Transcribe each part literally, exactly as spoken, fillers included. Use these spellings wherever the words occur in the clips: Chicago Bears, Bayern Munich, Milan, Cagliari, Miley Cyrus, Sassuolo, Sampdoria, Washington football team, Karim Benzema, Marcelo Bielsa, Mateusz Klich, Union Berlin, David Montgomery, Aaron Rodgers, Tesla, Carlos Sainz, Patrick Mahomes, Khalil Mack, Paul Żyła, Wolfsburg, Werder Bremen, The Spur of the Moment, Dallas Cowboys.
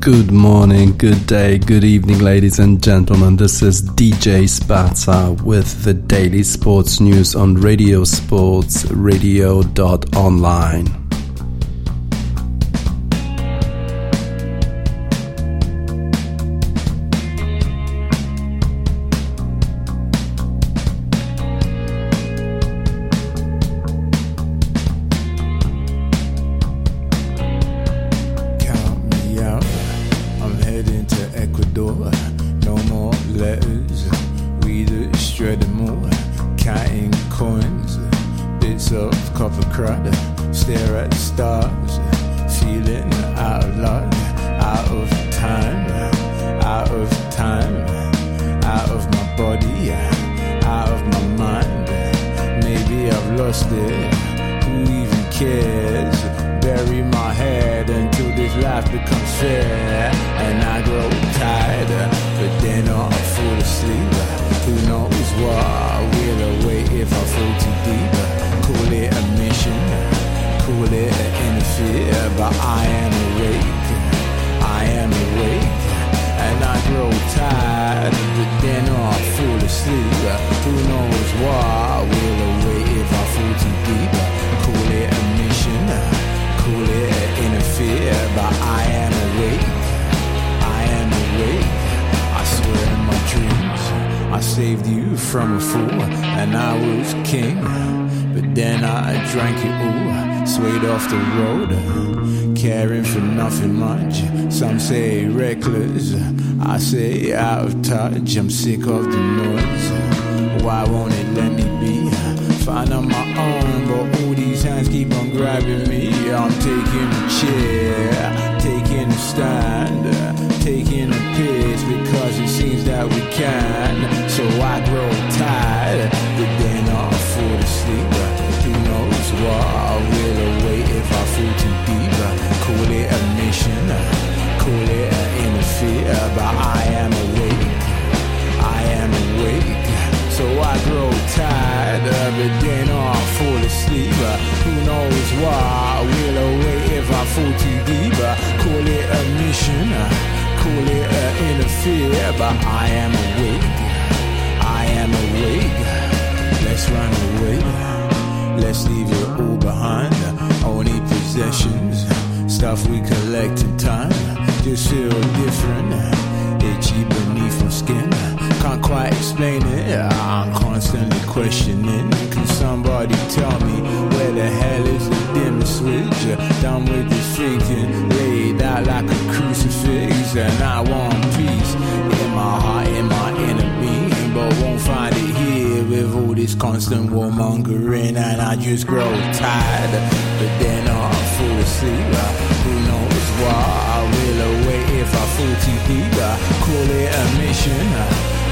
Good morning, good day, good evening, ladies and gentlemen. This is D J Spaza with the daily sports news on Radio Sports Radio dot online. I'm sick of the noise. Why won't it let me be? Find on my own, but all these hands keep on grabbing me. I'm taking a chair, taking a stand, taking a piss because it seems that we can. So I grow tired, but then I fall asleep. Who knows what I will await if I fall too deep? Call it a mission, call it an interfere, but I am awake. I am awake, so I grow tired, but then I fall asleep. Who knows why I will awake if I fall too deep? Call it a mission, call it an interfere, but I am awake, I am awake. Let's run away, let's leave it all behind. Only possessions, stuff we collect in time. Just feel different, itchy beneath my skin. Can't quite explain it, I'm constantly questioning. Can somebody tell me where the hell is the dimmer switch? Done with this thinking, laid out like a crucifix. And I want peace in my heart, in my inner being, but won't find it here with all this constant warmongering. And I just grow tired, but then I fall asleep. Who knows why I will await if I fall too deep? Call it a mission,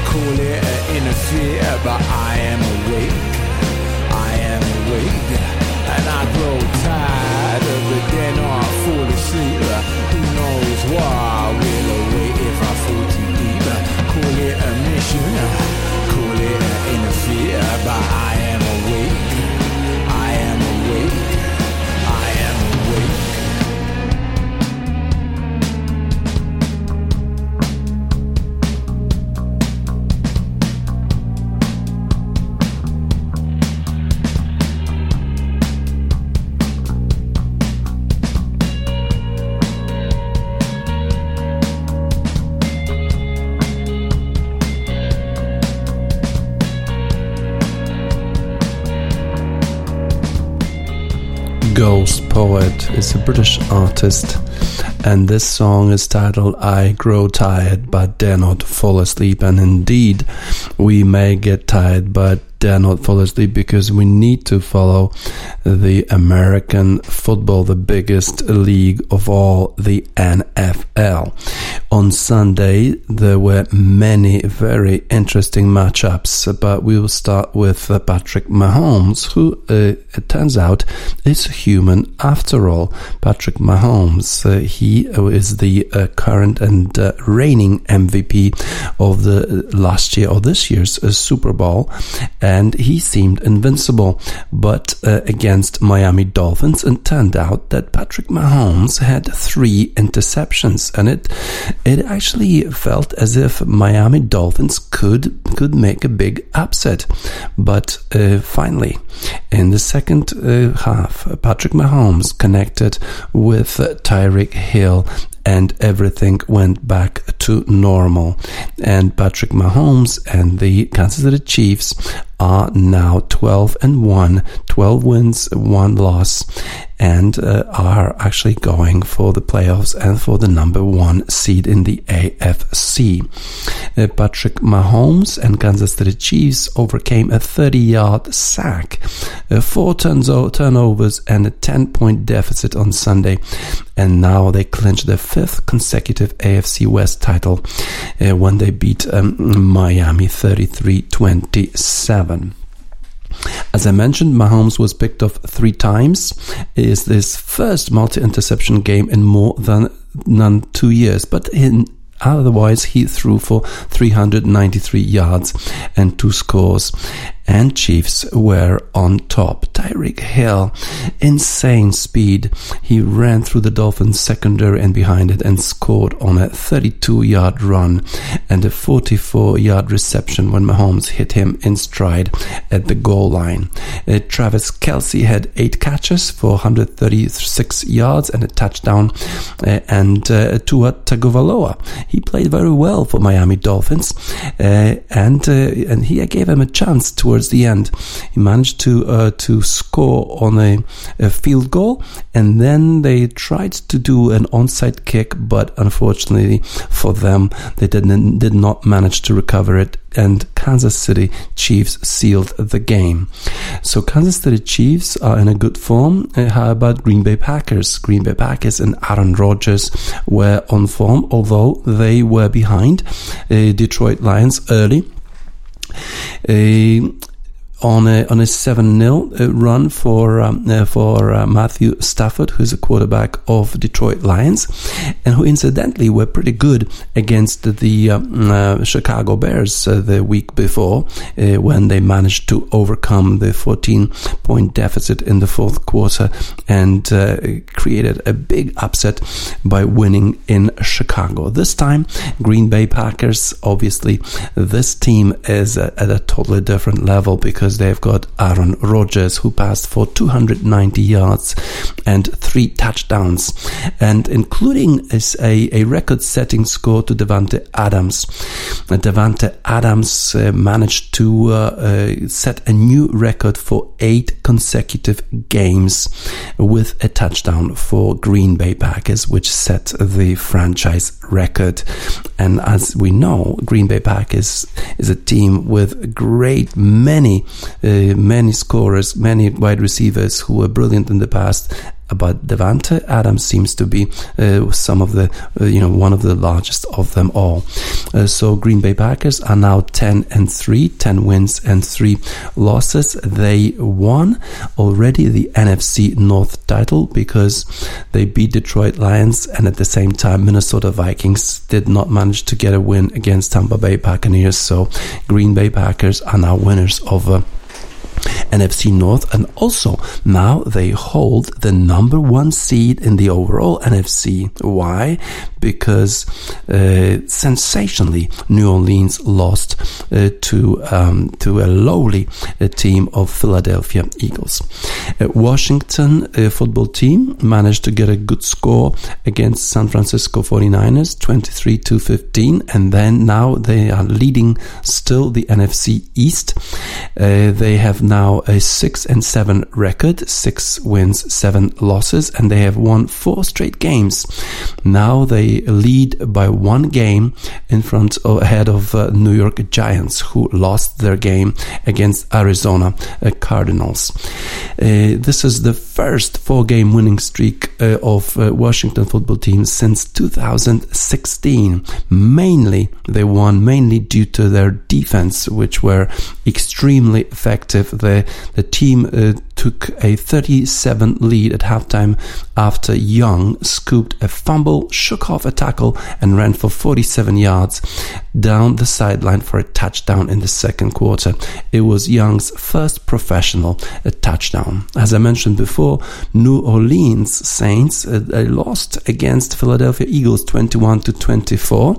call it an interfere, but I am awake, I am awake. And I grow tired, but then I fall asleep. Who knows why I will awake if I fall too deep? Call it a mission, call it an interfere, but I am awake, I am awake, I am awake. Ghost Poet is a British artist, and this song is titled I Grow Tired But Dare Not Fall Asleep. And indeed, we may get tired but dare not fall asleep, because we need to follow the American football, the biggest league of all, the N F L. On Sunday, there were many very interesting matchups, but we will start with uh, Patrick Mahomes, who, uh, it turns out, is human after all. Patrick Mahomes, uh, he is the uh, current and uh, reigning M V P of the uh, last year or this year's uh, Super Bowl, and he seemed invincible, but uh, against Miami Dolphins, it turned out that Patrick Mahomes had three interceptions, and it It actually felt as if Miami Dolphins could could make a big upset. But uh, finally, in the second uh, half, Patrick Mahomes connected with uh, Tyreek Hill, and everything went back to normal. And Patrick Mahomes and the Kansas City Chiefs are now twelve and one, twelve wins, one loss, and uh, are actually going for the playoffs and for the number one seed in the A F C. Uh, Patrick Mahomes and Kansas City Chiefs overcame a thirty-yard sack, uh, four turno- turnovers, and a ten-point deficit on Sunday, and now they clinch their fifth consecutive A F C West title uh, when they beat um, Miami thirty-three twenty-seven. As I mentioned, Mahomes was picked off three times. It is his first multi-interception game in more than, than two years, but in otherwise he threw for three hundred ninety-three yards and two scores, and Chiefs were on top. Tyreek Hill, insane speed. He ran through the Dolphins secondary and behind it and scored on a thirty-two-yard run and a forty-four-yard reception when Mahomes hit him in stride at the goal line. Uh, Travis Kelce had eight catches for one hundred thirty-six yards and a touchdown. Uh, and uh, Tua Tagovailoa, he played very well for Miami Dolphins, uh, and uh, and he gave him a chance towards the end. He managed to uh, to score on a, a field goal, and then they tried to do an onside kick, but unfortunately for them, they didn't did not manage to recover it, and Kansas City Chiefs sealed the game. So Kansas City Chiefs are in a good form. Uh, how about Green Bay Packers? Green Bay Packers and Aaron Rodgers were on form, although they were behind uh, Detroit Lions early. Uh, on a on a seven-nil run for um, uh, for uh, Matthew Stafford, who's a quarterback of Detroit Lions, and who incidentally were pretty good against the um, uh, Chicago Bears uh, the week before, uh, when they managed to overcome the fourteen-point deficit in the fourth quarter and uh, created a big upset by winning in Chicago. This time, Green Bay Packers, obviously, this team is uh, at a totally different level, because they've got Aaron Rodgers, who passed for two hundred ninety yards and three touchdowns, and including is a, a record-setting score to Davante Adams. Davante Adams uh, managed to uh, uh, set a new record for eight consecutive games with a touchdown for Green Bay Packers, which set the franchise record. And as we know, Green Bay Packers is a team with great many Uh, many scorers, many wide receivers who were brilliant in the past, but Davante Adams seems to be uh, some of the, uh, you know, one of the largest of them all. Uh, so Green Bay Packers are now ten and three, ten wins and three losses. They won already the N F C North title because they beat Detroit Lions, and at the same time Minnesota Vikings did not manage to get a win against Tampa Bay Buccaneers. So Green Bay Packers are now winners of uh, N F C North, and also now they hold the number one seed in the overall N F C. Why? Because uh, sensationally, New Orleans lost uh, to um, to a lowly uh, team of Philadelphia Eagles. Uh, Washington uh, football team managed to get a good score against San Francisco forty-niners, twenty-three to fifteen, and then now they are leading still the N F C East. Uh, they have now now a six and seven record, six wins, seven losses, and they have won four straight games. Now they lead by one game in front of, ahead of uh, New York Giants, who lost their game against Arizona uh, Cardinals. Uh, this is the first four-game winning streak uh, of uh, Washington football team since two thousand sixteen. Mainly, they won mainly due to their defense, which were extremely effective. The the team uh, took a thirty-seven lead at halftime after Young scooped a fumble, shook off a tackle, and ran for forty-seven yards down the sideline for a touchdown in the second quarter. It was Young's first professional uh, touchdown. As I mentioned before, New Orleans Saints uh, they lost against Philadelphia Eagles twenty-one to twenty-four,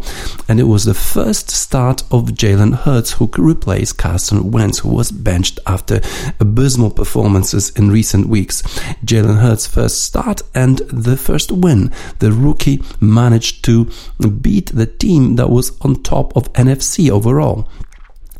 and it was the first start of Jalen Hurts, who replaced Carson Wentz, who was benched after abysmal performance in recent weeks. Jalen Hurts' first start and the first win. The rookie managed to beat the team that was on top of N F C overall.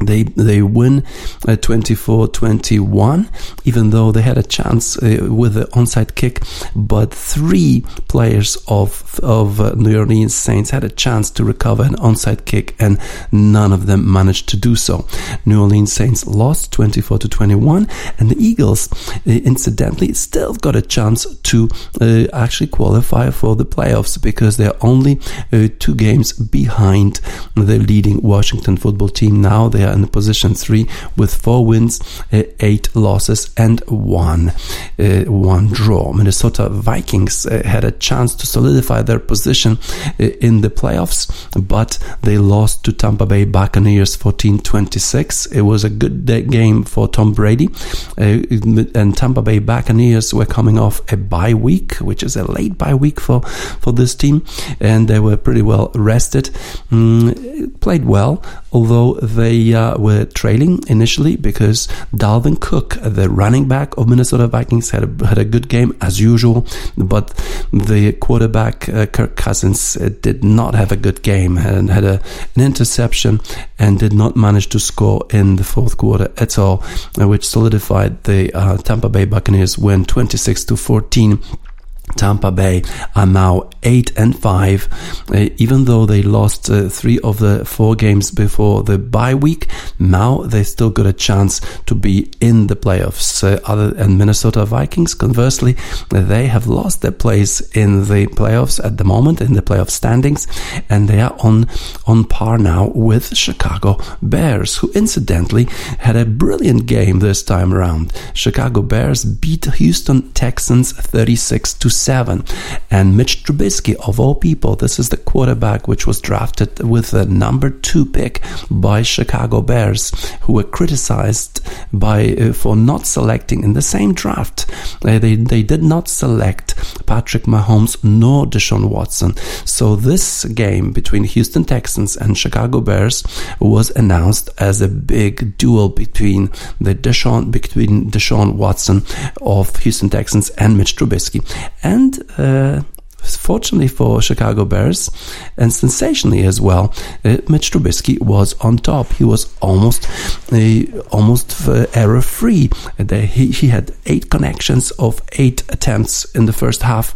They they win uh, twenty-four twenty-one, even though they had a chance uh, with the onside kick, but three players of of uh, New Orleans Saints had a chance to recover an onside kick, and none of them managed to do so. New Orleans Saints lost twenty-four to twenty-one, and the Eagles, uh, incidentally, still got a chance to uh, actually qualify for the playoffs, because they're only uh, two games behind the leading Washington football team. Now they are in position three with four wins, uh, eight losses, and one uh, one draw. Minnesota Vikings uh, had a chance to solidify their position uh, in the playoffs, but they lost to Tampa Bay Buccaneers fourteen twenty-six. It was a good day game for Tom Brady, uh, and Tampa Bay Buccaneers were coming off a bye week, which is a late bye week for, for this team, and they were pretty well rested. Mm, played well, although they uh, were trailing initially, because Dalvin Cook, the running back of Minnesota Vikings, had a, had a good game as usual, but the quarterback uh, Kirk Cousins uh, did not have a good game and had a, an interception and did not manage to score in the fourth quarter at all, uh, which solidified the uh, Tampa Bay Buccaneers win twenty-six to fourteen. Tampa Bay are now eight and five, uh, even though they lost uh, three of the four games before the bye week. Now they still got a chance to be in the playoffs. Uh, other and Minnesota Vikings, conversely, they have lost their place in the playoffs at the moment, in the playoff standings, and they are on on par now with Chicago Bears, who incidentally had a brilliant game this time around. Chicago Bears beat Houston Texans thirty-six to seven, and Mitch Trubisky, of all people, this is the quarterback which was drafted with the number two pick by Chicago Bears, who were criticized by uh, for not selecting in the same draft. Uh, they they did not select Patrick Mahomes nor Deshaun Watson. So this game between Houston Texans and Chicago Bears was announced as a big duel between the Deshaun between Deshaun Watson of Houston Texans and Mitch Trubisky. And uh, fortunately for Chicago Bears, and sensationally as well, uh, Mitch Trubisky was on top. He was almost uh, almost uh, error-free. Uh, he, he had eight connections of eight attempts in the first half.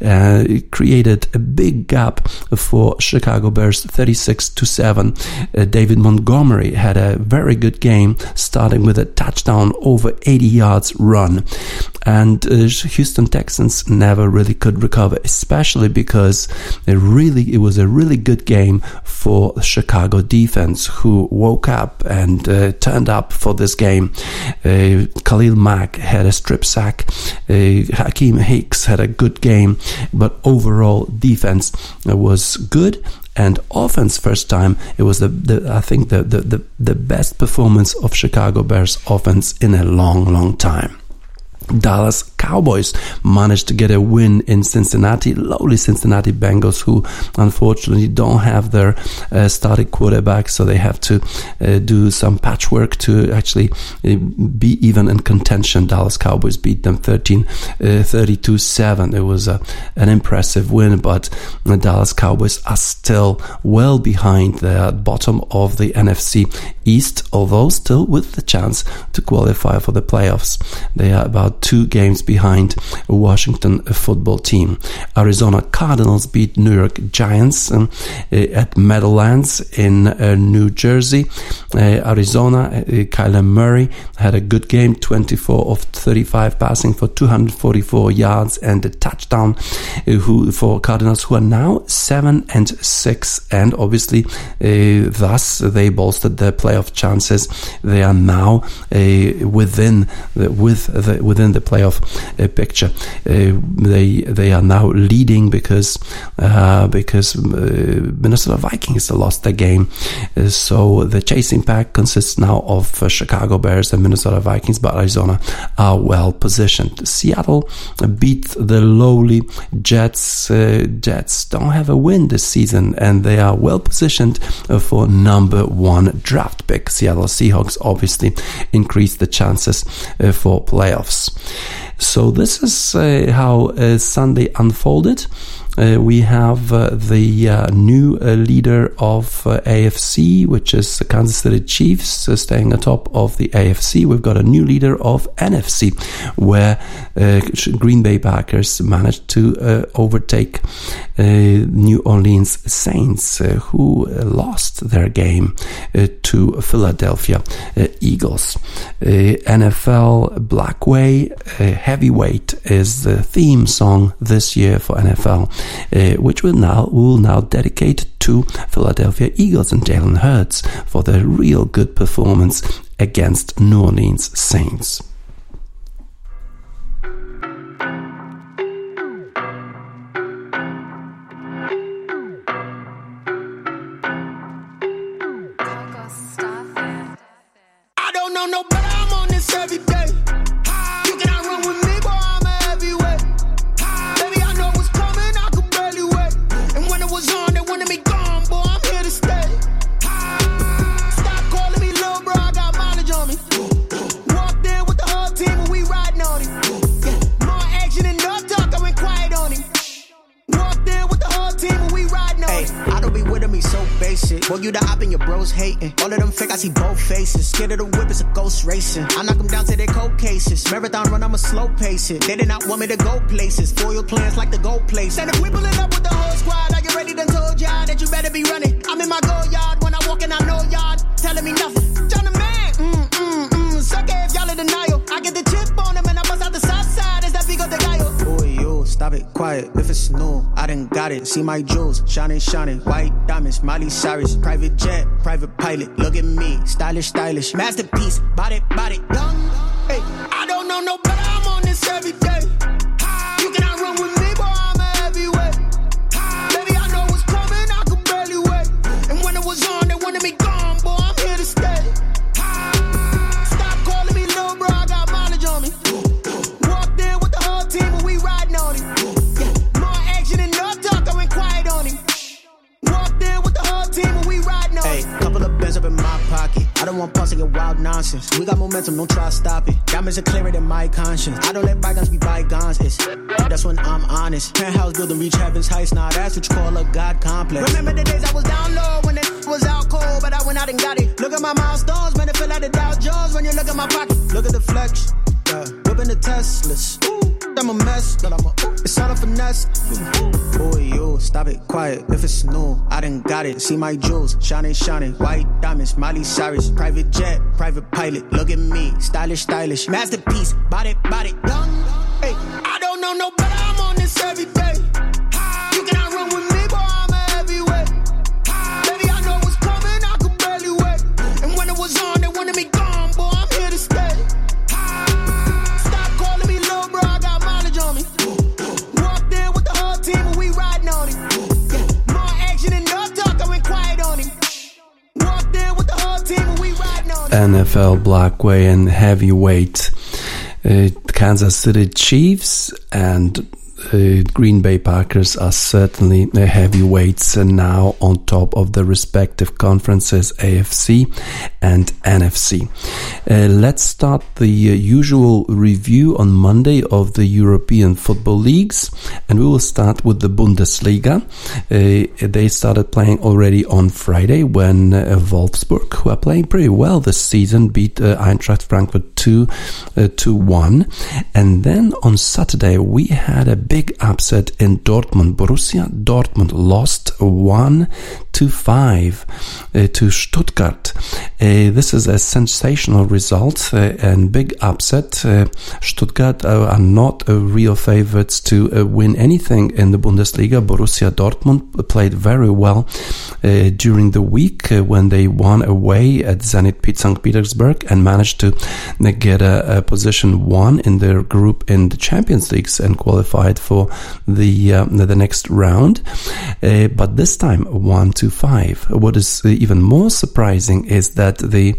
Uh, it created a big gap for Chicago Bears, thirty-six to seven. Uh, David Montgomery had a very good game, starting with a touchdown over eighty yards run. And uh, Houston Texans never really could recover, especially because it really it was a really good game for Chicago defense, who woke up and uh, turned up for this game. Uh, Khalil Mack had a strip sack. Uh, Hakeem Hicks had a good game, but overall defense was good. And offense, first time, it was the, the I think the, the the the best performance of Chicago Bears offense in a long, long time. Dallas Cowboys managed to get a win in Cincinnati. Lowly Cincinnati Bengals, who unfortunately don't have their uh, starting quarterback, so they have to uh, do some patchwork to actually uh, be even in contention. Dallas Cowboys beat them thirteen, thirty-two seven. It was a, an impressive win, but the Dallas Cowboys are still well behind. They are at bottom of the N F C East, although still with the chance to qualify for the playoffs. They are about two games behind Washington football team. Arizona Cardinals beat New York Giants um, at Meadowlands in uh, New Jersey. Uh, Arizona, uh, Kyler Murray had a good game, twenty-four of thirty-five passing for two hundred forty-four yards and a touchdown uh, who, for Cardinals, who are now seven and six, and obviously uh, thus they bolstered their playoff chances. They are now uh, within the, with the within in the playoff uh, picture. Uh, they they are now leading because uh, because uh, Minnesota Vikings lost their game. Uh, so the chasing pack consists now of uh, Chicago Bears and Minnesota Vikings, but Arizona are well positioned. Seattle beat the lowly Jets. Uh, Jets don't have a win this season, and they are well positioned uh, for number one draft pick. Seattle Seahawks obviously increased the chances uh, for playoffs. So this is uh, how uh, Sunday unfolded. Uh, we have uh, the uh, new uh, leader of uh, A F C, which is the Kansas City Chiefs, uh, staying atop of the A F C. We've got a new leader of N F C, where uh, Green Bay Packers managed to uh, overtake uh, New Orleans Saints, uh, who uh, lost their game uh, to Philadelphia uh, Eagles. Uh, N F L Blackway uh, Heavyweight is the theme song this year for N F L. Uh, which will now will now dedicate to Philadelphia Eagles and Jalen Hurts for their real good performance against New Orleans Saints. I don't know no better, I'm on this every day. Boy, you the op and your bros hating. All of them fake, I see both faces. Scared of the whip, it's a ghost racing. I knock them down to their cold cases. Marathon run, I'm a slow patient. They did not want me to go places. Foil plans like the gold place. And if we pull it up with the whole squad, I get ready done told y'all that you better be running. I'm in my goal yard. When I walk in, I know y'all telling me nothing. John the man, mm, mm, mm. Suck it if y'all in denial. I get the chip on him and I bust out the south side. Is that Vigo de Gallo? Stop it, quiet, if it's new, I done got it. See my jewels, shining, shining, white diamonds, Miley Cyrus, private jet, private pilot, look at me, stylish, stylish, masterpiece, body, body, young, hey, I don't know no better, I'm on this every day, you cannot run with me, boy, I'm a heavyweight, baby, I know what's coming, I could barely wait, and when it was on, they wanted me gone, boy, I'm here to stay, stop calling me little bro, I got mileage on me, walked in with the whole team, and we ride. Hey, couple of bands up in my pocket. I don't want pausing and wild nonsense. We got momentum, don't try to stop it. Diamonds are clearer than my conscience. I don't let bygones be bygones. It's that's when I'm honest. Penthouse building, reach heaven's heights. Now nah, that's what you call a God complex. Remember the days I was down low when it was out cold, but I went out and got it. Look at my milestones, man, it feel like the Dow Jones when you look at my pocket. Look at the flex, yeah. Whipping the Teslas. Ooh, I'm a mess, but I'm a ooh. It's all a finesse. Ooh, you stop it, quiet. If it's new, I done got it. See my jewels, shining. Shining, white diamonds, Miley Cyrus, private jet, private pilot, look at me, stylish, stylish, masterpiece, body, body, young, hey, I don't know no better, I'm on this every day, you cannot run with me, boy, I'm a heavyweight, baby, I know what's coming, I could barely wait, and when it was on, they wanted me gone, boy, I'm here to stay, stop calling me little bro, I got mileage on me, walked in with the whole team, and we riding on it, more action and no talk, I went quiet on him. N F L Blackway and Heavyweight. Uh, Kansas City Chiefs and uh, Green Bay Packers are certainly heavyweights now on top of the respective conferences, A F C and N F C. Uh, let's start the usual review on Monday of the European football leagues, and we will start with the Bundesliga. Uh, they started playing already on Friday when uh, Wolfsburg, who are playing pretty well this season, beat uh, Eintracht Frankfurt two to one. And then on Saturday we had a big upset in Dortmund. Borussia Dortmund lost one to five uh, to Stuttgart. Uh, this is a sensational result uh, and big upset. Uh, Stuttgart uh, are not uh, real favorites to uh, win anything in the Bundesliga. Borussia Dortmund played very well uh, during the week uh, when they won away at Zenit Sankt Petersburg and managed to uh, get a, a position one in their group in the Champions Leagues and qualified for the uh, the next round. Uh, but this time one to five. What is uh, even more surprising is that the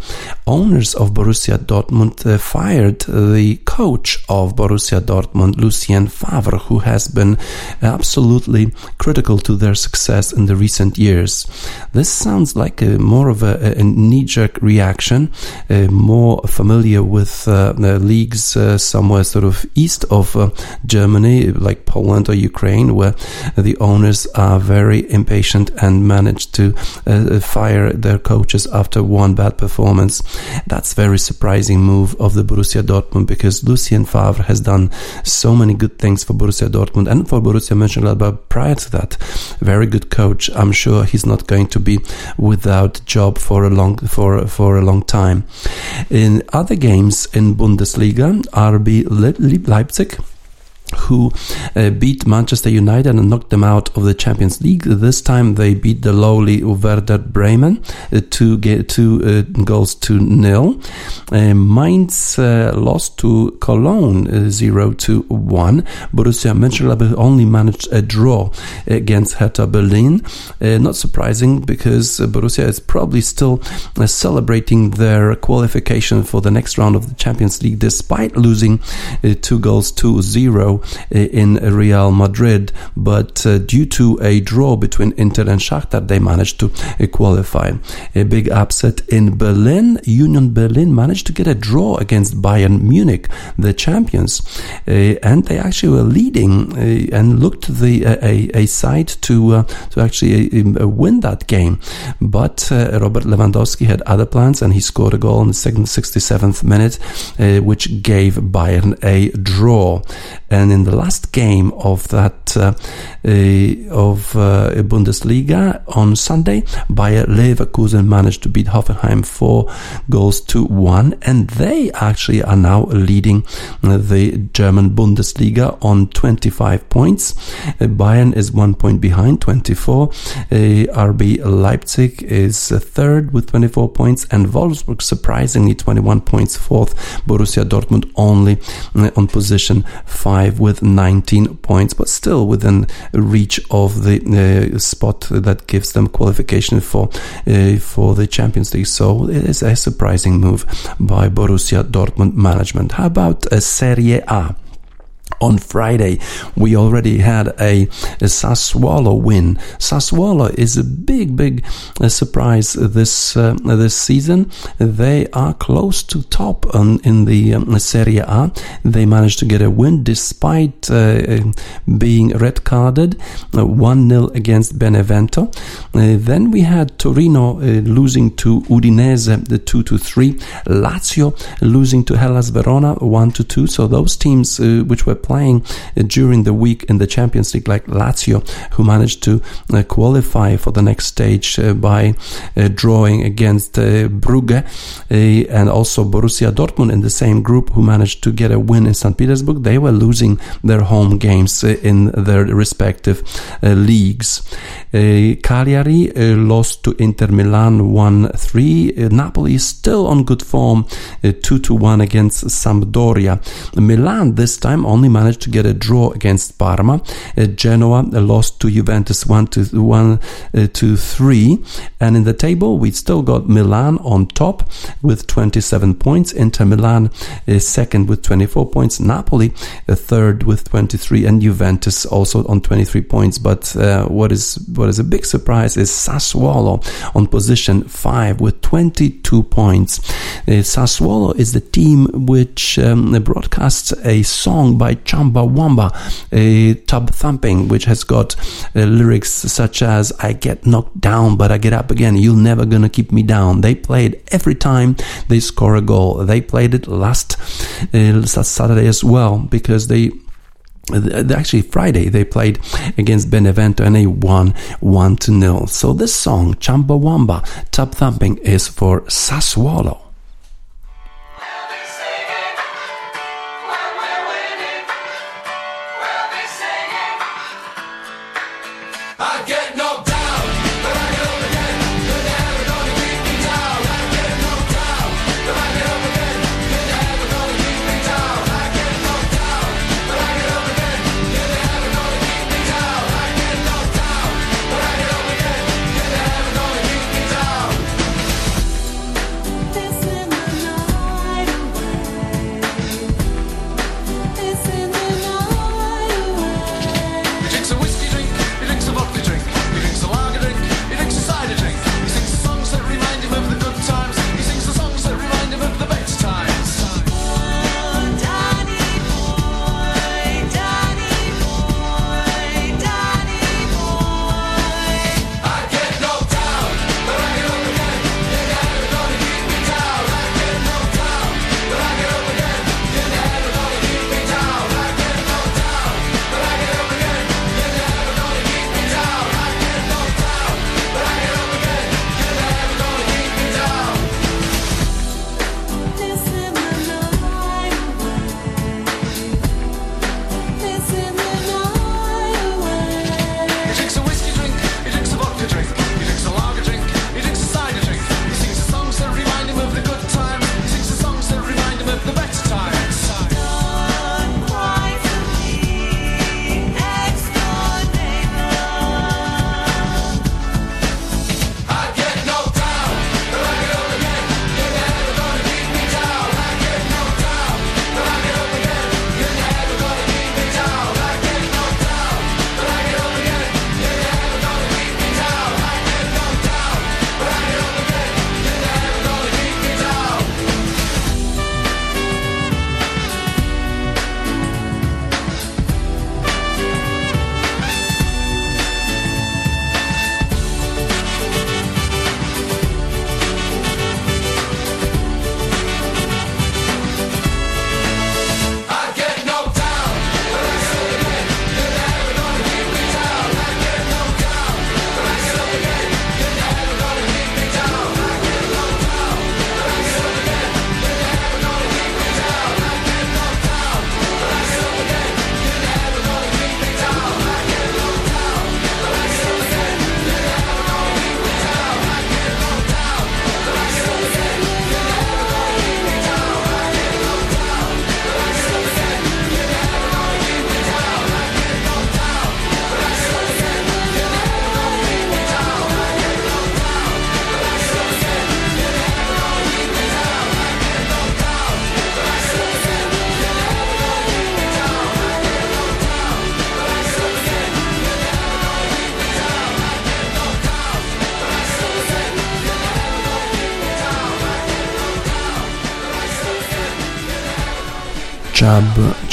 owners of Borussia Dortmund uh, fired the coach of Borussia Dortmund, Lucien Favre, who has been absolutely critical to their success in the recent years. This sounds like a, more of a, a knee-jerk reaction, uh, more familiar with uh, the leagues uh, somewhere sort of east of uh, Germany, like Poland or Ukraine, where the owners are very impatient and manage to uh, fire their coaches after one bad performance. That's a very surprising move of the Borussia Dortmund, because Lucien Favre has done so many good things for Borussia Dortmund and for Borussia Mönchengladbach prior to that. Very good coach. I'm sure he's not going to be without job for a long for for a long time. In other games in Bundesliga, R B Le- Leipzig, who uh, beat Manchester United and knocked them out of the Champions League. This time they beat the lowly Werder Bremen uh, two, ga- two uh, goals to nil. Uh, Mainz uh, lost to Cologne uh, zero to one. Borussia Mönchengladbach only managed a draw against Hertha Berlin. Uh, not surprising, because Borussia is probably still uh, celebrating their qualification for the next round of the Champions League, despite losing uh, two goals to zero in Real Madrid, but uh, due to a draw between Inter and Shakhtar, they managed to uh, qualify. A big upset in Berlin. Union Berlin managed to get a draw against Bayern Munich, the champions, uh, and they actually were leading uh, and looked the uh, a, a side to uh, to actually uh, win that game. But uh, Robert Lewandowski had other plans, and he scored a goal in the sixty-seventh minute, uh, which gave Bayern a draw. And And in the last game of that uh, uh, of uh, Bundesliga on Sunday, Bayer Leverkusen managed to beat Hoffenheim four goals to one, and they actually are now leading the German Bundesliga on twenty-five points. Uh, Bayern is one point behind, twenty-four. Uh, R B Leipzig is third with twenty-four points, and Wolfsburg surprisingly twenty-one points fourth. Borussia Dortmund only uh, on position five with nineteen points, but still within reach of the uh, spot that gives them qualification for uh, for the Champions League. So it is a surprising move by Borussia Dortmund management. How about uh, Serie A? On Friday, we already had a, a Sassuolo win. Sassuolo is a big, big uh, surprise this uh, this season. They are close to top on, in the um, Serie A. They managed to get a win despite uh, being red carded, one nil uh, against Benevento. Uh, then we had Torino uh, losing to Udinese the two to three. Lazio losing to Hellas Verona one to two. So those teams uh, which were playing during the week in the Champions League, like Lazio, who managed to uh, qualify for the next stage uh, by uh, drawing against uh, Brugge, uh, and also Borussia Dortmund in the same group, who managed to get a win in Saint Petersburg. They were losing their home games uh, in their respective uh, leagues. Uh, Cagliari uh, lost to Inter Milan one three. Uh, Napoli is still on good form, two to one against Sampdoria. Milan this time only managed to get a draw against Parma. Uh, Genoa lost to Juventus one to one uh, to three, and in the table we still got Milan on top with twenty-seven points. Inter Milan is second with twenty-four points. Napoli uh, third with twenty-three, and Juventus also on twenty-three points. But uh, what is what is a big surprise is Sassuolo on position five with twenty-two points. Uh, Sassuolo is the team which um, broadcasts a song by Chumbawamba, a Tub Thumping, which has got uh, lyrics such as "I get knocked down but I get up again, you're never gonna keep me down." They play it every time they score a goal. They played it last uh, Saturday as well, because they Actually, Friday they played against Benevento and they won one to nil. So this song, Chumbawamba, Tap Thumping, is for Sassuolo.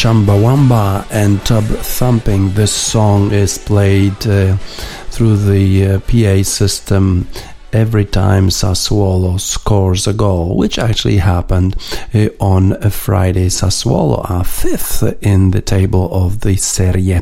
Chumbawamba and Tub Thumping. This song is played uh, through the uh, P A system every time Sassuolo scores a goal, which actually happened uh, on a Friday. Sassuolo are fifth in the table of the Serie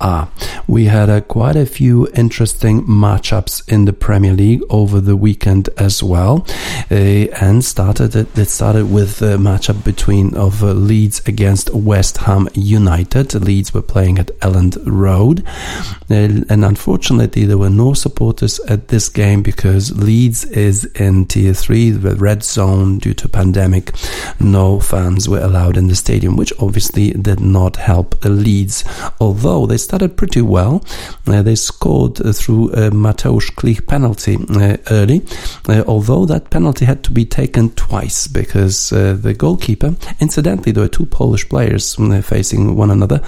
are. We had uh, quite a few interesting matchups in the Premier League over the weekend as well, uh, and started it, it started with the matchup between of uh, Leeds against West Ham United. Leeds were playing at Elland Road, uh, and unfortunately there were no supporters at this game because Leeds is in tier three, the red zone, due to pandemic. No fans were allowed in the stadium, which obviously did not help Leeds, although they started pretty well. Uh, they scored uh, through a Mateusz Klich penalty uh, early, uh, although that penalty had to be taken twice because uh, the goalkeeper, incidentally, there were two Polish players uh, facing one another.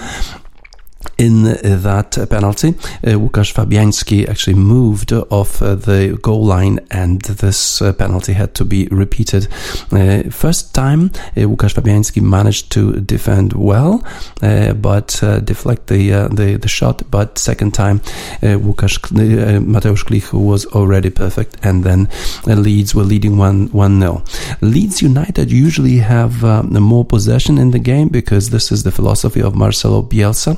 In that penalty, uh, Łukasz Fabiański actually moved off uh, the goal line, and this uh, penalty had to be repeated. Uh, first time, uh, Łukasz Fabiański managed to defend well, uh, but uh, deflect the, uh, the the shot. But second time, uh, Łukasz uh, Mateusz Klich was already perfect, and then uh, Leeds were leading one one nil. Leeds United usually have uh, more possession in the game because this is the philosophy of Marcelo Bielsa.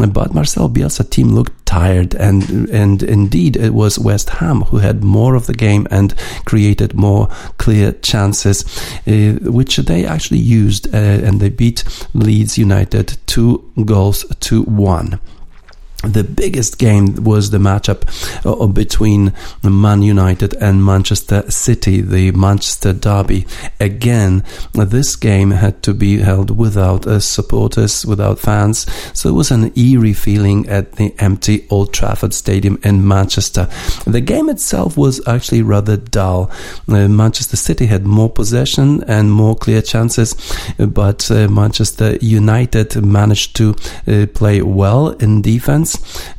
But Marcel Bielsa's team looked tired, and and indeed it was West Ham who had more of the game and created more clear chances, uh, which they actually used, uh, and they beat Leeds United two goals to one. The biggest game was the matchup uh, between Man United and Manchester City, the Manchester derby. Again, this game had to be held without uh, supporters, without fans, so it was an eerie feeling at the empty Old Trafford Stadium in Manchester. The game itself was actually rather dull. Uh, Manchester City had more possession and more clear chances, but uh, Manchester United managed to uh, play well in defense.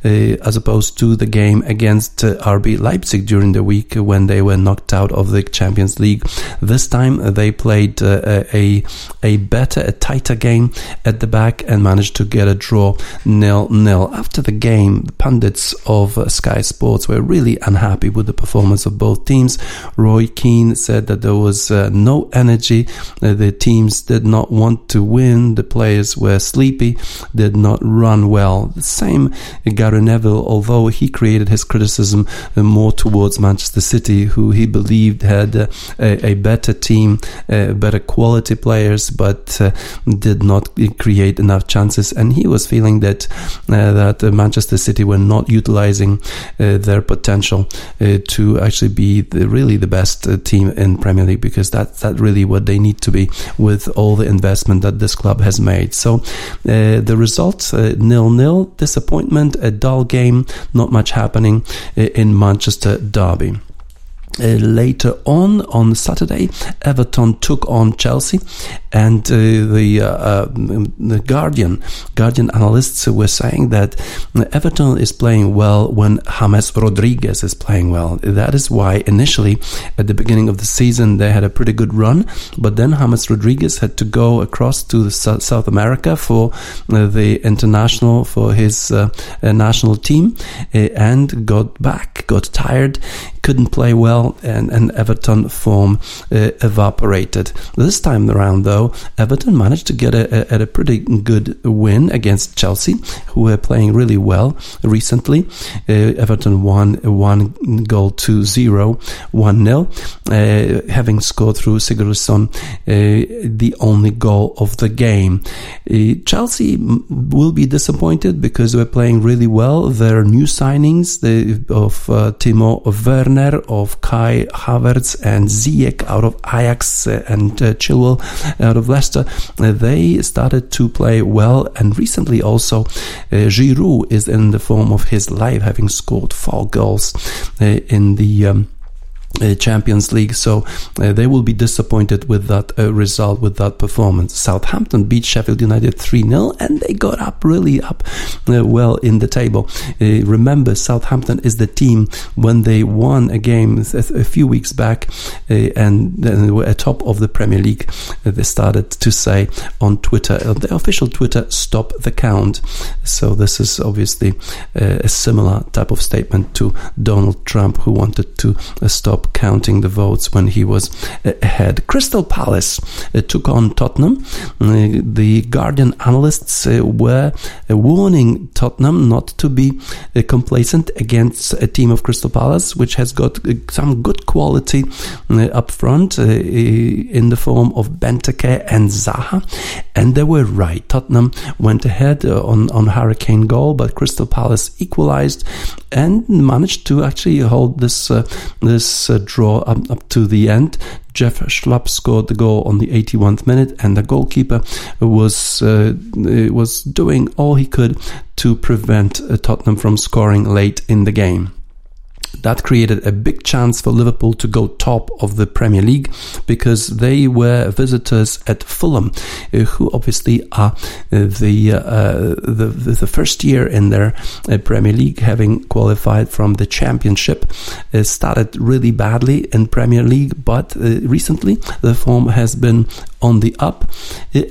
Uh, as opposed to the game against uh, R B Leipzig during the week when they were knocked out of the Champions League. This time they played uh, a a better, a tighter game at the back and managed to get a draw nil nil. After the game, the pundits of uh, Sky Sports were really unhappy with the performance of both teams. Roy Keane said that there was uh, no energy, uh, the teams did not want to win, the players were sleepy, did not run well. The same Gary Neville, although he created his criticism more towards Manchester City, who he believed had a, a better team, a better quality players, but uh, did not create enough chances, and he was feeling that uh, that Manchester City were not utilizing uh, their potential uh, to actually be the, really the best uh, team in Premier League, because that's that really what they need to be with all the investment that this club has made. So uh, the result, uh, nil nil, disappointing. A dull game, not much happening in Manchester derby. Uh, later on, on Saturday, Everton took on Chelsea, and uh, the, uh, uh, the Guardian Guardian analysts were saying that Everton is playing well when James Rodriguez is playing well. That is why initially, at the beginning of the season, they had a pretty good run, but then James Rodriguez had to go across to South America for uh, the international, for his uh, national team, uh, and got back, got tired, couldn't play well, and, and Everton form uh, evaporated. This time around, though, Everton managed to get a, a, a pretty good win against Chelsea, who were playing really well recently. Uh, Everton won one goal to zero, one nil, uh, having scored through Sigurdsson uh, the only goal of the game. Uh, Chelsea will be disappointed because they're playing really well. Their new signings the, of uh, Timo Werner, of Kai Havertz, and Ziyech out of Ajax, uh, and uh, Chilwell out of Leicester. Uh, they started to play well, and recently also uh, Giroud is in the form of his life, having scored four goals uh, in the um, Uh, Champions League, so uh, they will be disappointed with that uh, result, with that performance. Southampton beat Sheffield United three nil, and they got up, really up uh, well in the table. Uh, remember, Southampton is the team, when they won a game a, a few weeks back uh, and, and they were atop of the Premier League, uh, they started to say on Twitter, on the official Twitter, stop the count. So this is obviously uh, a similar type of statement to Donald Trump, who wanted to uh, stop stop counting the votes when he was ahead. Crystal Palace took on Tottenham. The Guardian analysts were warning Tottenham not to be complacent against a team of Crystal Palace, which has got some good quality up front in the form of Benteke and Zaha. And they were right. Tottenham went ahead on, on Hurricane goal, but Crystal Palace equalized and managed to actually hold this uh, this uh, draw up, up to the end. Jeff Schlapp scored the goal on the eighty-first minute, and the goalkeeper was uh, was doing all he could to prevent uh, Tottenham from scoring late in the game. That created a big chance for Liverpool to go top of the Premier League, because they were visitors at Fulham, who obviously are the uh, the, the first year in their Premier League, having qualified from the Championship. It started really badly in Premier League, but recently the form has been on the up,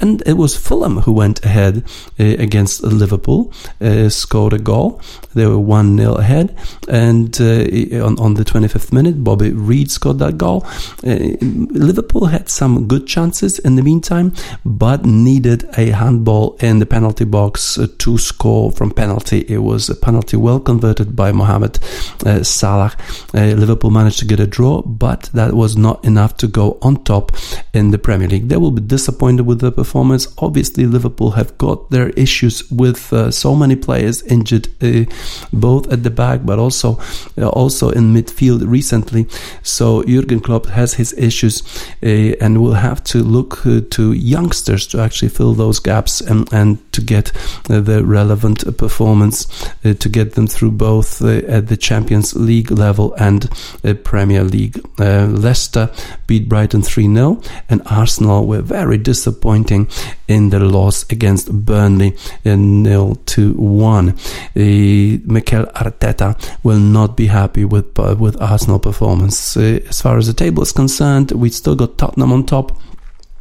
and it was Fulham who went ahead against Liverpool, uh, scored a goal. They were one nil ahead, and uh, on, on the twenty-fifth minute, Bobby Reed scored that goal. Uh, Liverpool had some good chances in the meantime, but needed a handball in the penalty box to score from penalty. It was a penalty well converted by Mohamed uh, Salah. Uh, Liverpool managed to get a draw, but that was not enough to go on top in the Premier League. They will be disappointed with the performance. Obviously, Liverpool have got their issues with uh, so many players injured, uh, both at the back but also uh, also in midfield recently. So Jurgen Klopp has his issues, uh, and will have to look uh, to youngsters to actually fill those gaps and, and to get uh, the relevant uh, performance uh, to get them through both uh, at the Champions League level and uh, Premier League. Uh, Leicester beat Brighton three nil, and Arsenal were very disappointing in the loss against Burnley nil to one. Uh, Mikel Arteta will not be happy with uh, with Arsenal performance. Uh, as far as the table is concerned, we still got Tottenham on top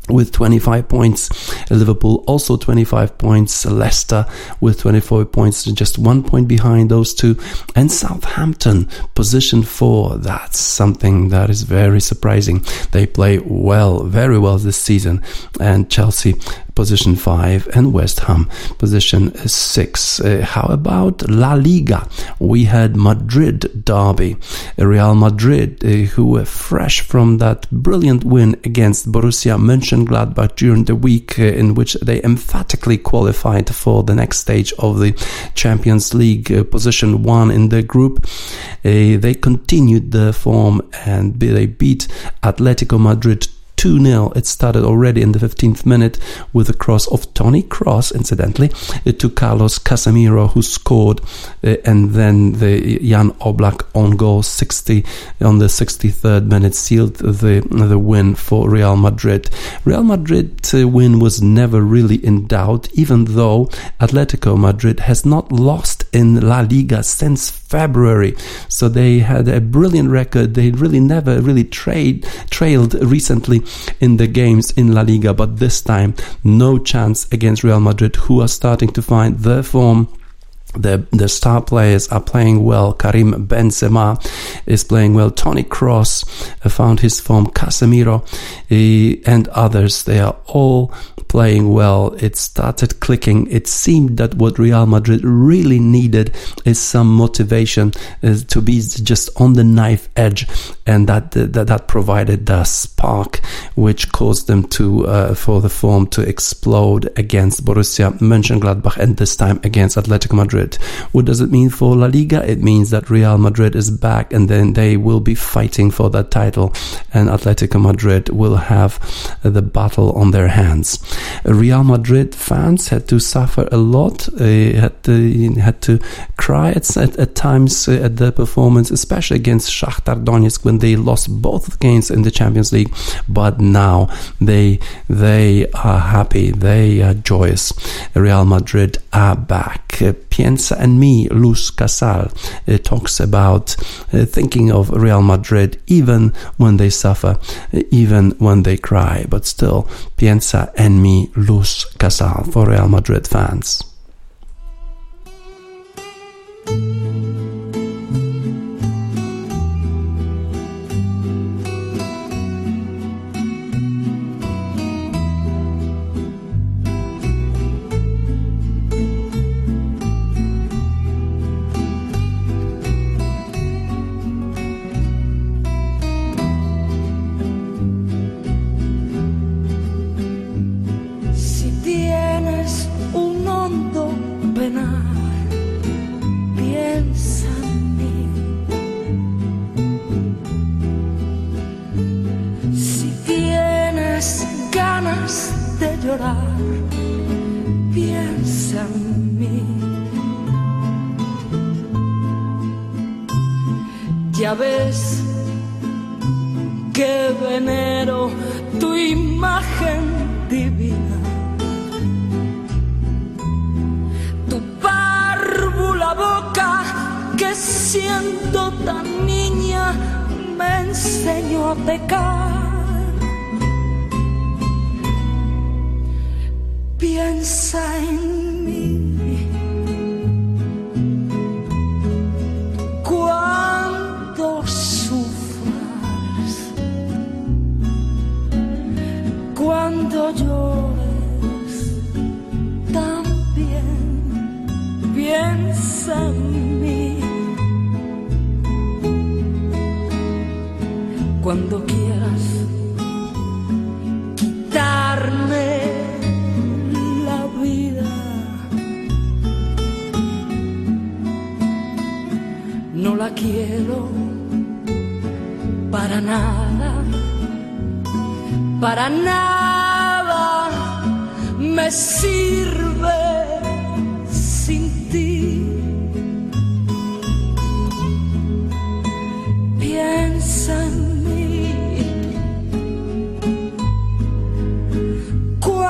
with twenty-five points, Liverpool also twenty-five points, Leicester with twenty-four points, just one point behind those two, and Southampton position four. That's something that is very surprising. They play well, very well this season, and Chelsea position five and West Ham position six. Uh, how about La Liga? We had Madrid derby. Real Madrid, uh, who were fresh from that brilliant win against Borussia Mönchengladbach during the week, uh, in which they emphatically qualified for the next stage of the Champions League, uh, position one in the group. Uh, they continued their form and they beat Atletico Madrid two nil. It started already in the fifteenth minute with a cross of Toni Kroos, incidentally, to Carlos Casemiro, who scored, uh, and then the Jan Oblak on goal sixty on the sixty-third minute sealed the the win for Real Madrid. Real Madrid's uh, win was never really in doubt, even though Atletico Madrid has not lost in La Liga since February, so they had a brilliant record. They really never really trade, trailed recently in the games in La Liga, but this time no chance against Real Madrid, who are starting to find their form. The, the star players are playing well. Karim Benzema is playing well. Toni Kroos found his form. Casemiro uh, and others, they are all playing well. It started clicking. It seemed that what Real Madrid really needed is some motivation, uh, to be just on the knife edge, and that uh, that, that provided the spark which caused them to uh, for the form to explode against Borussia Mönchengladbach, and this time against Atletico Madrid. What does it mean for La Liga? It means that Real Madrid is back, and then they will be fighting for that title, and Atletico Madrid will have the battle on their hands. Real Madrid fans had to suffer a lot, uh, had, to, had to cry at, at, at times uh, at their performance, especially against Shakhtar Donetsk when they lost both games in the Champions League, but now they, they are happy, they are joyous. Real Madrid are back. Uh, Piensa and Me, Luz Casal, uh, talks about uh, thinking of Real Madrid even when they suffer, uh, even when they cry, but still, Piensa and Me, Luz Casal, for Real Madrid fans. Ya ves que venero tu imagen divina, tu párvula boca que siendo tan niña me enseñó a pecar. Piensa en mí cuando sufras, cuando llores, también piensa en mí. Cuando quieras quitarme la vida, no la quiero para nada, para nada me sirve sin ti.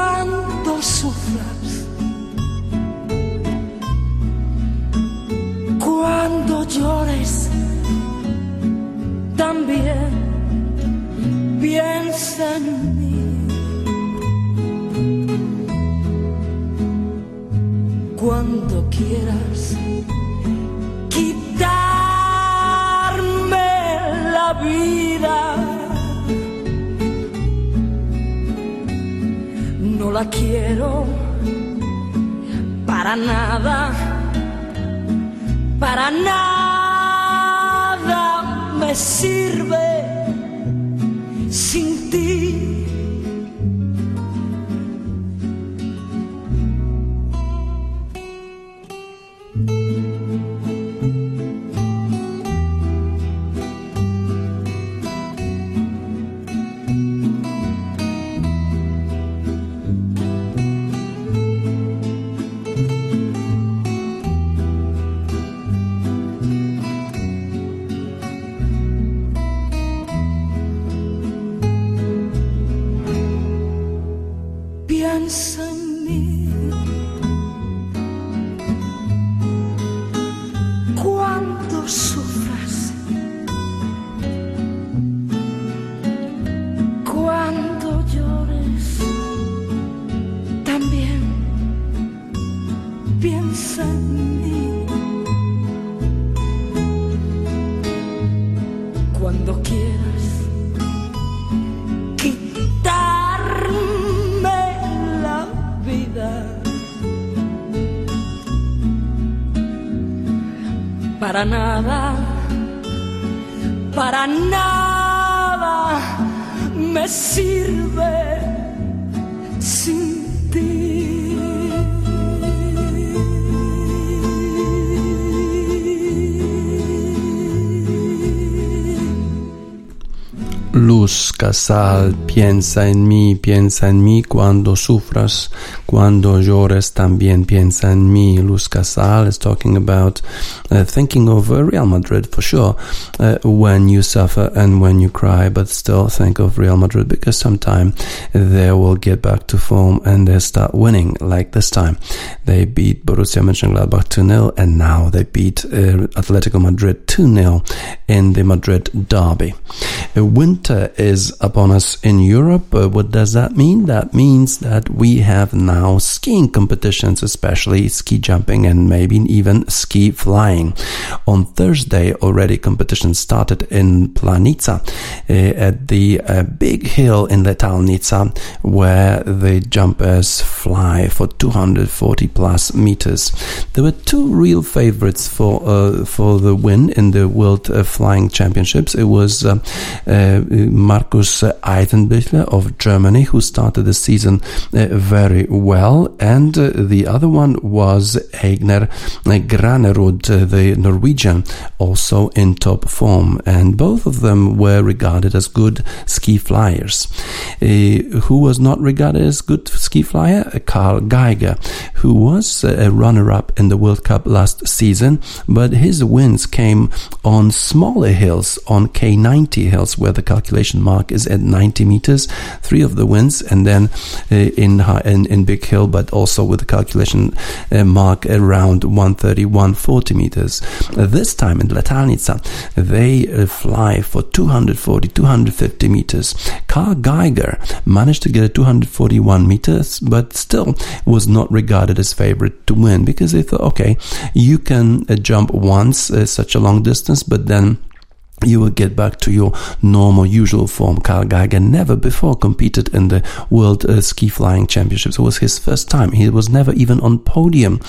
Piensa en sufras, cuando llores, también piensa en mí. Cuando quieras quitarme la vida, no la quiero para nada, para nada me sirve sin ti. Para nada, para nada me sirve sin ti. Luz Casal, piensa en mí, piensa en mí cuando sufras, cuando llores, también piensa en mí. Luz Casal is talking about uh, thinking of uh, Real Madrid for sure uh, when you suffer and when you cry, but still think of Real Madrid because sometime they will get back to form and they start winning. Like this time, they beat Borussia Mönchengladbach two nil and now they beat uh, Atletico Madrid two nil in the Madrid derby. Uh, winter is upon us in Europe. Uh, what does that mean? That means that we have now skiing competitions, especially ski jumping and maybe even ski flying. On Thursday already competitions started in Planica uh, at the uh, big hill in Letalnica where the jumpers fly for two hundred forty plus meters. There were two real favorites for uh, for the win in the World uh, Flying Championships. It was uh, uh, Marcus Eisenbichler of Germany, who started the season uh, very well, and uh, the other one was Egner Granerud, uh, the Norwegian, also in top form, and both of them were regarded as good ski flyers. Uh, who was not regarded as good ski flyer? Karl Geiger, who was a runner-up in the World Cup last season, but his wins came on smaller hills, on K ninety hills, where the calculation mark is at ninety meters, three of the wins, and then uh, in, high, in in big hill, but also with the calculation uh, mark around one thirty, one forty meters. Uh, this time in Latalnica, they uh, fly for two forty, two fifty meters. Karl Geiger managed to get a two forty-one meters, but still was not regarded as favorite to win, because they thought, okay, you can uh, jump once uh, such a long distance, but then you will get back to your normal, usual form. Karl Geiger never before competed in the World uh, Ski Flying Championships. It was his first time. He was never even on podium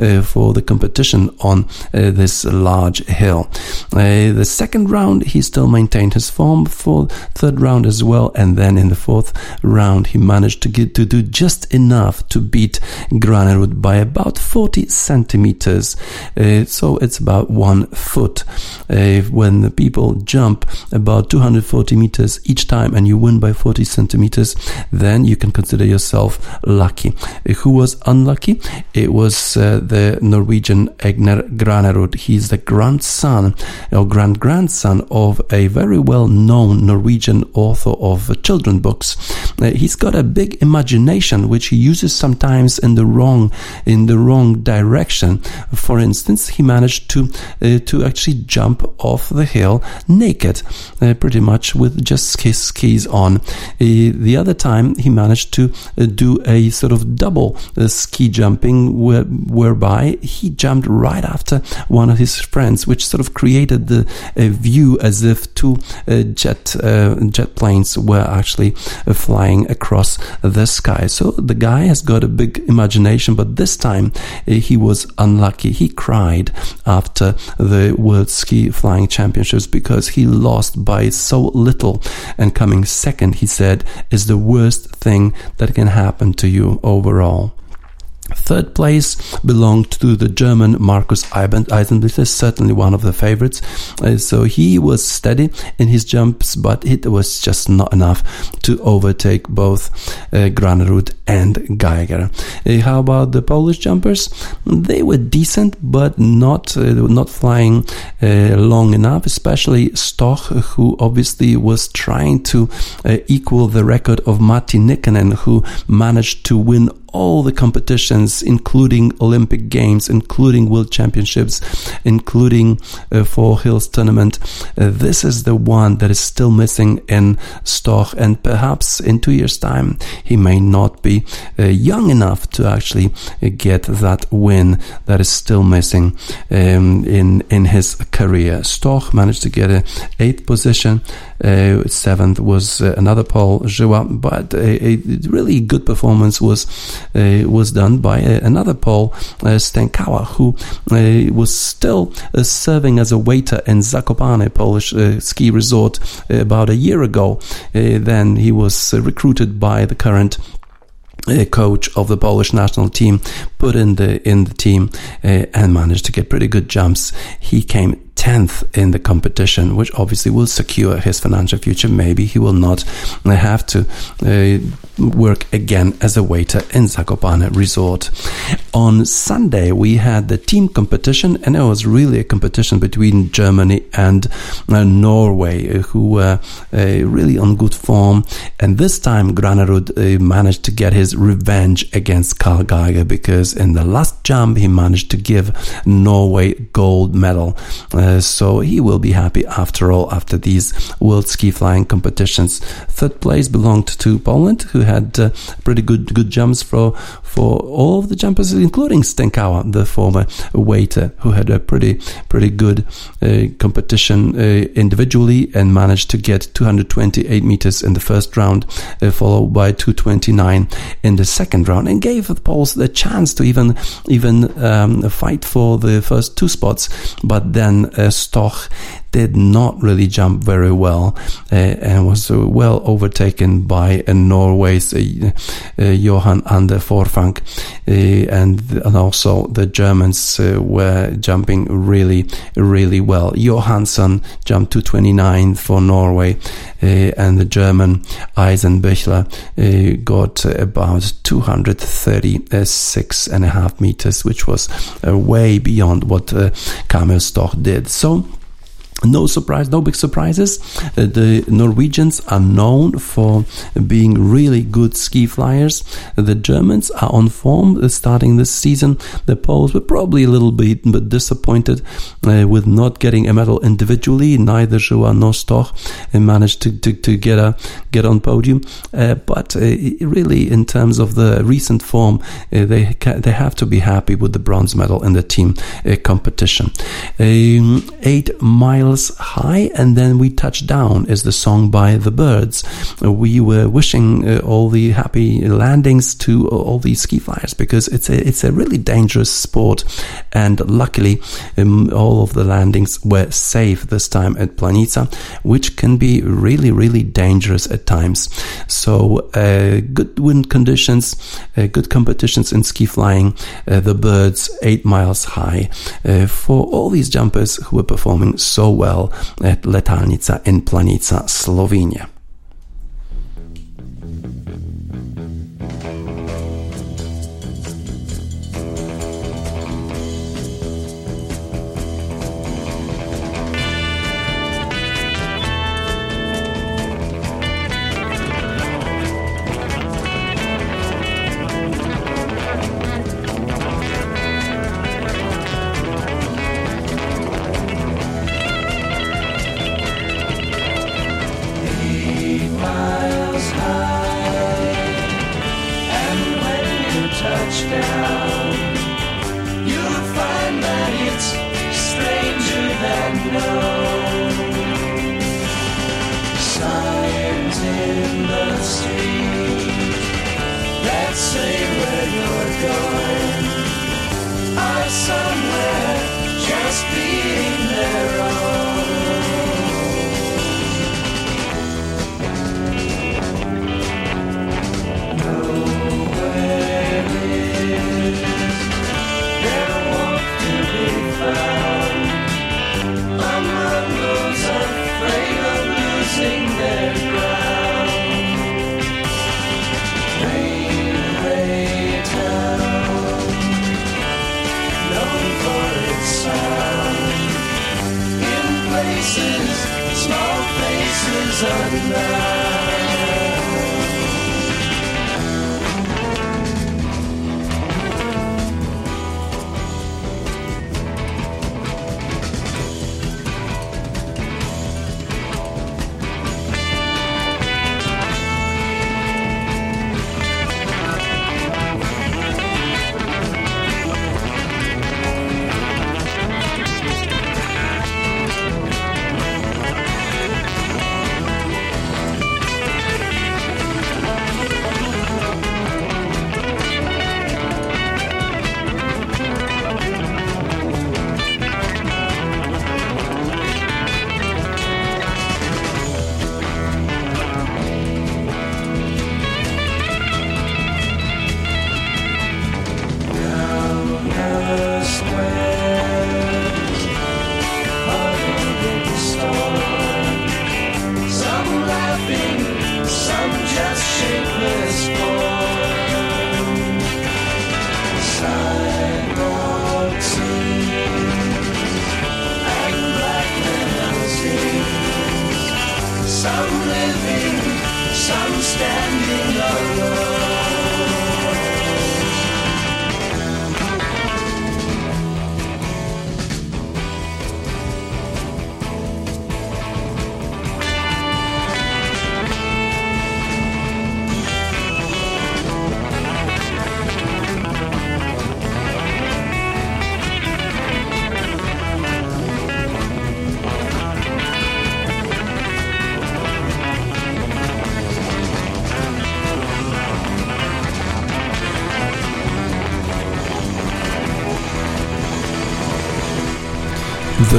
uh, for the competition on uh, this large hill. Uh, the second round, he still maintained his form for third round as well. And then in the fourth round, he managed to get to do just enough to beat Granerud by about forty centimeters. Uh, so it's about one foot. Uh, when the people jump about two forty meters each time and you win by forty centimeters, then you can consider yourself lucky. Who was unlucky? It was uh, the Norwegian Egner Granerud. He's the grandson or grand-grandson of a very well-known Norwegian author of uh, children's books. Uh, he's got a big imagination, which he uses sometimes in the wrong in the wrong direction. For instance, he managed to uh, to actually jump off the hill naked, uh, pretty much with just his skis on. Uh, the other time he managed to uh, do a sort of double uh, ski jumping where, whereby he jumped right after one of his friends, which sort of created the uh, view as if two uh, jet uh, jet planes were actually uh, flying across the sky. So the guy has got a big imagination, but this time uh, he was unlucky. He cried after the World Ski Flying Championships because he lost by so little, and coming second, he said, is the worst thing that can happen to you overall. Third place belonged to the German Marcus Eisenbichler, certainly one of the favorites. Uh, so he was steady in his jumps, but it was just not enough to overtake both uh, Granerud and Geiger. Uh, how about the Polish jumpers? They were decent, but not uh, not flying uh, long enough, especially Stoch, who obviously was trying to uh, equal the record of Matti Nikkanen, who managed to win all the competitions, including Olympic Games, including World Championships, including uh, Four Hills Tournament. Uh, this is the one that is still missing in Stoch, and perhaps in two years' time he may not be uh, young enough to actually uh, get that win that is still missing um, in in his career. Stoch managed to get an eighth position. Uh, seventh was uh, another Paul Żyła, but a, a really good performance was Uh, was done by uh, another Pole, uh, Stękała, who uh, was still uh, serving as a waiter in Zakopane, Polish uh, ski resort, uh, about a year ago. Uh, then he was uh, recruited by the current coach of the Polish national team, put in the in the team, uh, and managed to get pretty good jumps. He came tenth in the competition, which obviously will secure his financial future. Maybe he will not have to uh, work again as a waiter in Zakopane Resort. On Sunday, we had the team competition, and it was really a competition between Germany and uh, Norway, who were uh, really on good form. And this time, Granerud uh, managed to get his revenge against Karl Geiger, because in the last jump, he managed to give Norway gold medal. Uh, So he will be happy after all, after these World Ski Flying competitions. Third place belonged to Poland, who had uh, pretty good good jumps for for all of the jumpers, including Stękała, the former waiter, who had a pretty pretty good uh, competition uh, individually and managed to get two twenty-eight meters in the first round, uh, followed by two twenty-nine in the second round, and gave the Poles the chance to even even um, fight for the first two spots. But then Uh, Stoch did not really jump very well uh, and was uh, well overtaken by uh, Norway's uh, uh, Johan Ander Forfang, uh, and and also the Germans uh, were jumping really really well. Johansson jumped two twenty-nine for Norway, uh, and the German Eisenbichler uh, got about two thirty-six and a half meters, which was uh, way beyond what uh, Kamil Stoch did. So no surprise, no big surprises. Uh, the Norwegians are known for being really good ski flyers. The Germans are on form uh, starting this season. The Poles were probably a little bit, bit disappointed uh, with not getting a medal individually. Neither Żyła nor Stoch uh, managed to, to, to get a, get on podium. Uh, but uh, really, in terms of the recent form, uh, they ca- they have to be happy with the bronze medal in the team uh, competition. Um, eight miles high and then we touch down is the song by the Birds. We were wishing uh, all the happy landings to all these ski flyers, because it's a it's a really dangerous sport, and luckily um, all of the landings were safe this time at Planica, which can be really really dangerous at times. So uh, good wind conditions, uh, good competitions in ski flying. Uh, the Birds, eight miles high, uh, for all these jumpers who were performing so well at Letalnica in Planica, Slovenia.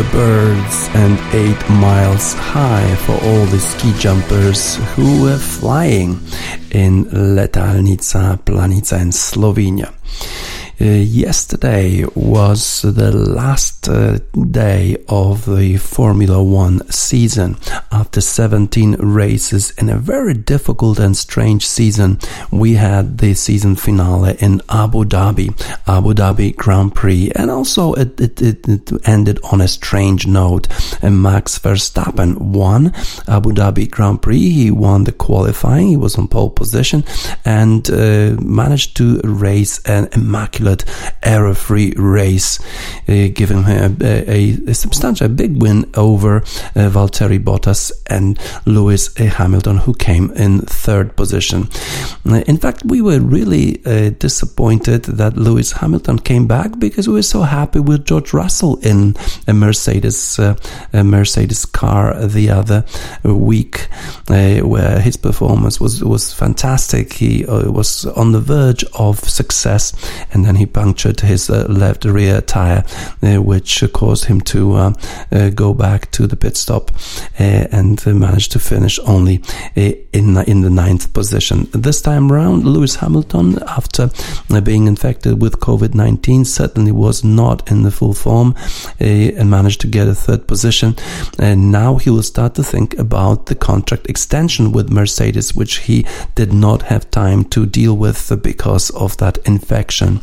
the birds and eight miles high for all the ski jumpers who were flying in Letalnica Planica in Slovenia. Uh, yesterday was the last uh, day of the Formula One season after seventeen races in a very difficult and strange season. We had the season finale in Abu Dhabi, Abu Dhabi Grand Prix, and also it, it, it, it ended on a strange note. And Max Verstappen won Abu Dhabi Grand Prix. He won the qualifying. He was on pole position and uh, managed to race an immaculate error-free race, uh, giving him a, a, a substantial, a big win over uh, Valtteri Bottas and Lewis Hamilton, who came in third position. In fact, we were really uh, disappointed that Lewis Hamilton came back because we were so happy with George Russell in a Mercedes, uh, a Mercedes car the other week, uh, where his performance was was fantastic. He uh, was on the verge of success, and then he punctured his uh, left rear tire, uh, which caused him to uh, uh, go back to the pit stop uh, and uh, managed to finish only uh, in in the ninth position. This time round, Lewis Hamilton, after uh, being infected with covid nineteen, certainly was not in the full form uh, and managed to get a third position. And now he will start to think about the contract extension with Mercedes, which he did not have time to deal with because of that infection.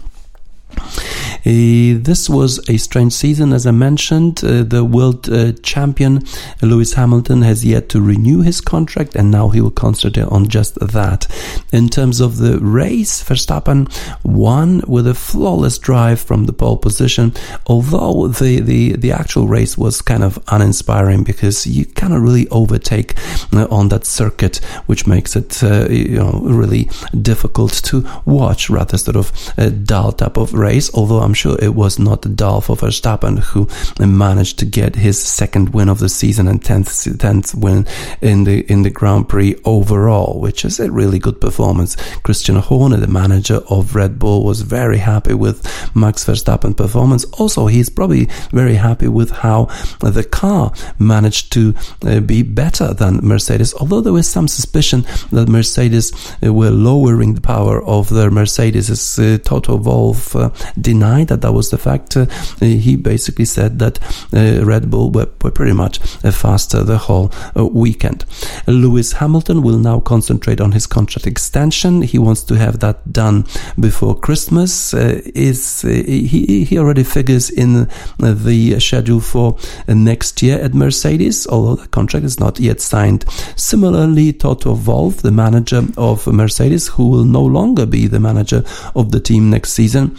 Uh, this was a strange season, as I mentioned. Uh, the world uh, champion Lewis Hamilton has yet to renew his contract, and now he will concentrate on just that. In terms of the race, Verstappen won with a flawless drive from the pole position, although the, the, the actual race was kind of uninspiring because you cannot really overtake uh, on that circuit, which makes it uh, you know, really difficult to watch, rather sort of uh, dull type of race. Race, although I'm sure it was not dull for Verstappen, who managed to get his second win of the season and tenth tenth win in the in the Grand Prix overall, which is a really good performance. Christian Horner, the manager of Red Bull, was very happy with Max Verstappen's performance. Also, he's probably very happy with how the car managed to uh, be better than Mercedes, although there was some suspicion that Mercedes uh, were lowering the power of their Mercedes. Uh, Toto Wolff uh, denied that that was the fact. Uh, he basically said that uh, Red Bull were, were pretty much uh, faster the whole uh, weekend. Lewis Hamilton will now concentrate on his contract extension. He wants to have that done before Christmas. Uh, is uh, he, he already figures in uh, the schedule for uh, next year at Mercedes, although the contract is not yet signed. Similarly, Toto Wolff, the manager of Mercedes, who will no longer be the manager of the team next season,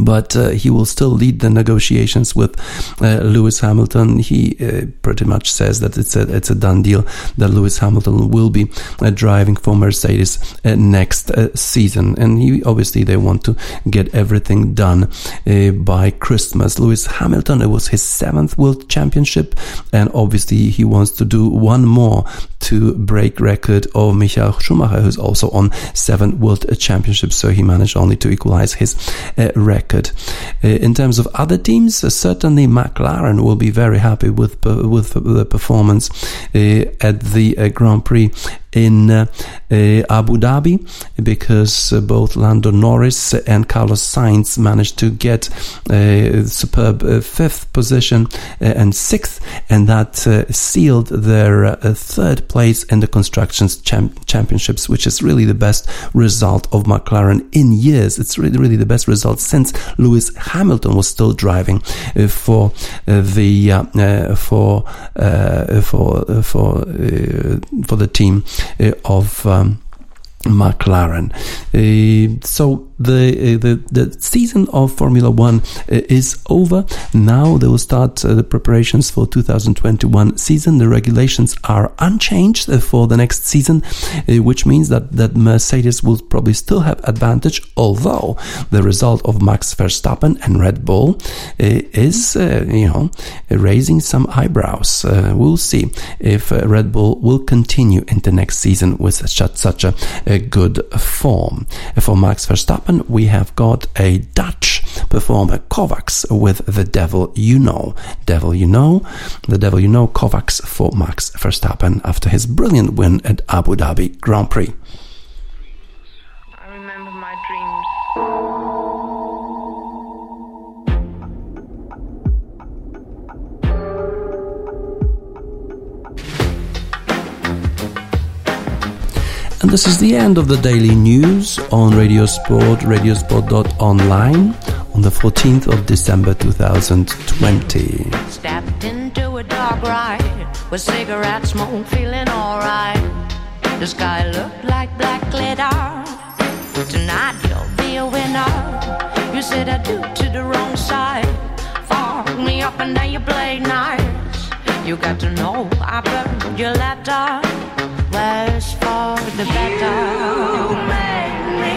but uh, he will still lead the negotiations with uh, Lewis Hamilton. He uh, pretty much says that it's a it's a done deal that Lewis Hamilton will be uh, driving for Mercedes uh, next uh, season. And he, obviously they want to get everything done uh, by Christmas. Lewis Hamilton, it was his seventh world championship, and obviously he wants to do one more to break record of Michael Schumacher, who's also on seven world championships, so he managed only to equalize his uh, record. Uh, in terms of other teams, uh, certainly McLaren will be very happy with uh, with the performance uh, at the uh, Grand Prix in uh, uh, Abu Dhabi, because uh, both Lando Norris and Carlos Sainz managed to get a uh, superb uh, fifth position uh, and sixth, and that uh, sealed their uh, third place in the Constructions Cham- Championships, which is really the best result of McLaren in years. It's really, really the best result since Lewis Hamilton was still driving uh, for uh, the uh, uh, for uh, for uh, for uh, for the team of um, McLaren. Uh, so the, uh, the the season of Formula One uh, is over. Now they will start uh, the preparations for two thousand twenty-one season. The regulations are unchanged uh, for the next season, uh, which means that, that Mercedes will probably still have advantage, although the result of Max Verstappen and Red Bull uh, is, uh, you know, raising some eyebrows. Uh, we'll see if uh, Red Bull will continue into next season with such, such a A good form. For Max Verstappen, we have got a Dutch performer Kovacs with The Devil You Know. Devil You Know, The Devil You Know, Kovacs for Max Verstappen after his brilliant win at Abu Dhabi Grand Prix. And this is the end of the daily news on Radio Sport, radiosport dot online on the fourteenth of December two thousand twenty. Stepped into a dark ride with cigarette smoke, feeling alright. The sky looked like black glitter. Tonight you'll be a winner. You said I do to the wrong side. Fuck me up and now you play nice. You got to know I burned your laptop. Was for the better. You made me.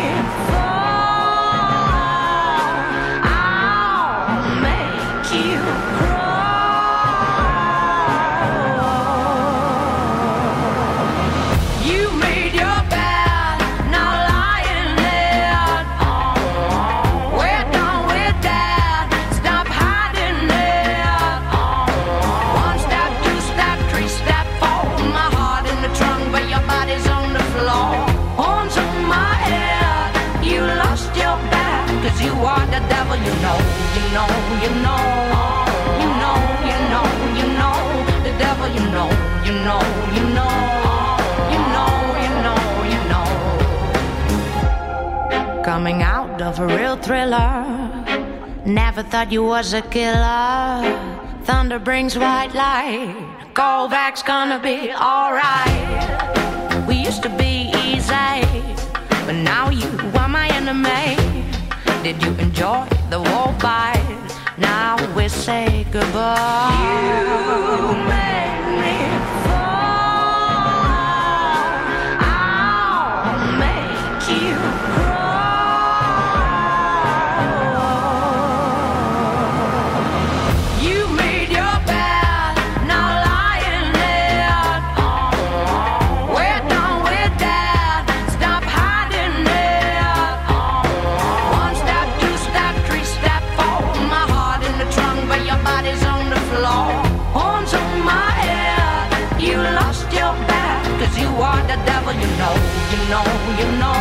You know, you know, you know, you know, you know, the devil, you know, you know, you know, you know, you know, you know. Coming out of a real thriller. Never thought you was a killer. Thunder brings white light. Kovacs gonna be alright. We used to be easy, but now you are my enemy. Did you enjoy the war by? Now we say goodbye. You made me fall. I'll make you cry. You made your bed, now lying there. We're done with that. Stop hiding it. The devil, you know, you know, you know,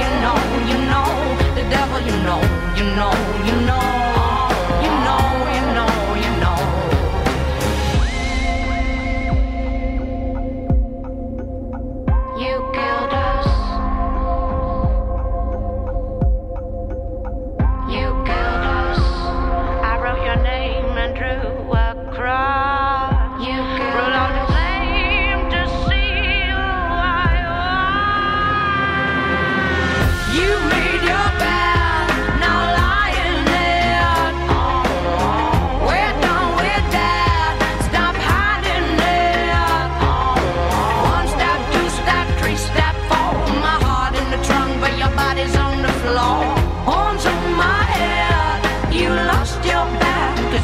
you know, you know, you know, the devil, you know, you know, you know, you know, you know, you know. You killed us. You killed us. I wrote your name and drew a cross. You killed us.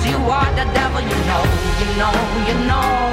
You are the devil, you know, you know, you know.